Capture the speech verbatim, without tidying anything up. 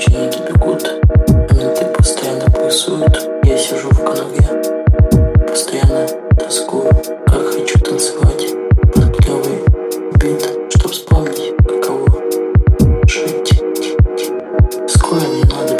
ощущения бегут, минуты постоянно пульсуют. Я сижу в канаве, постоянно тоскую, как хочу танцевать под клёвый бит, чтоб вспомнить, каково жить. Скоро не надо.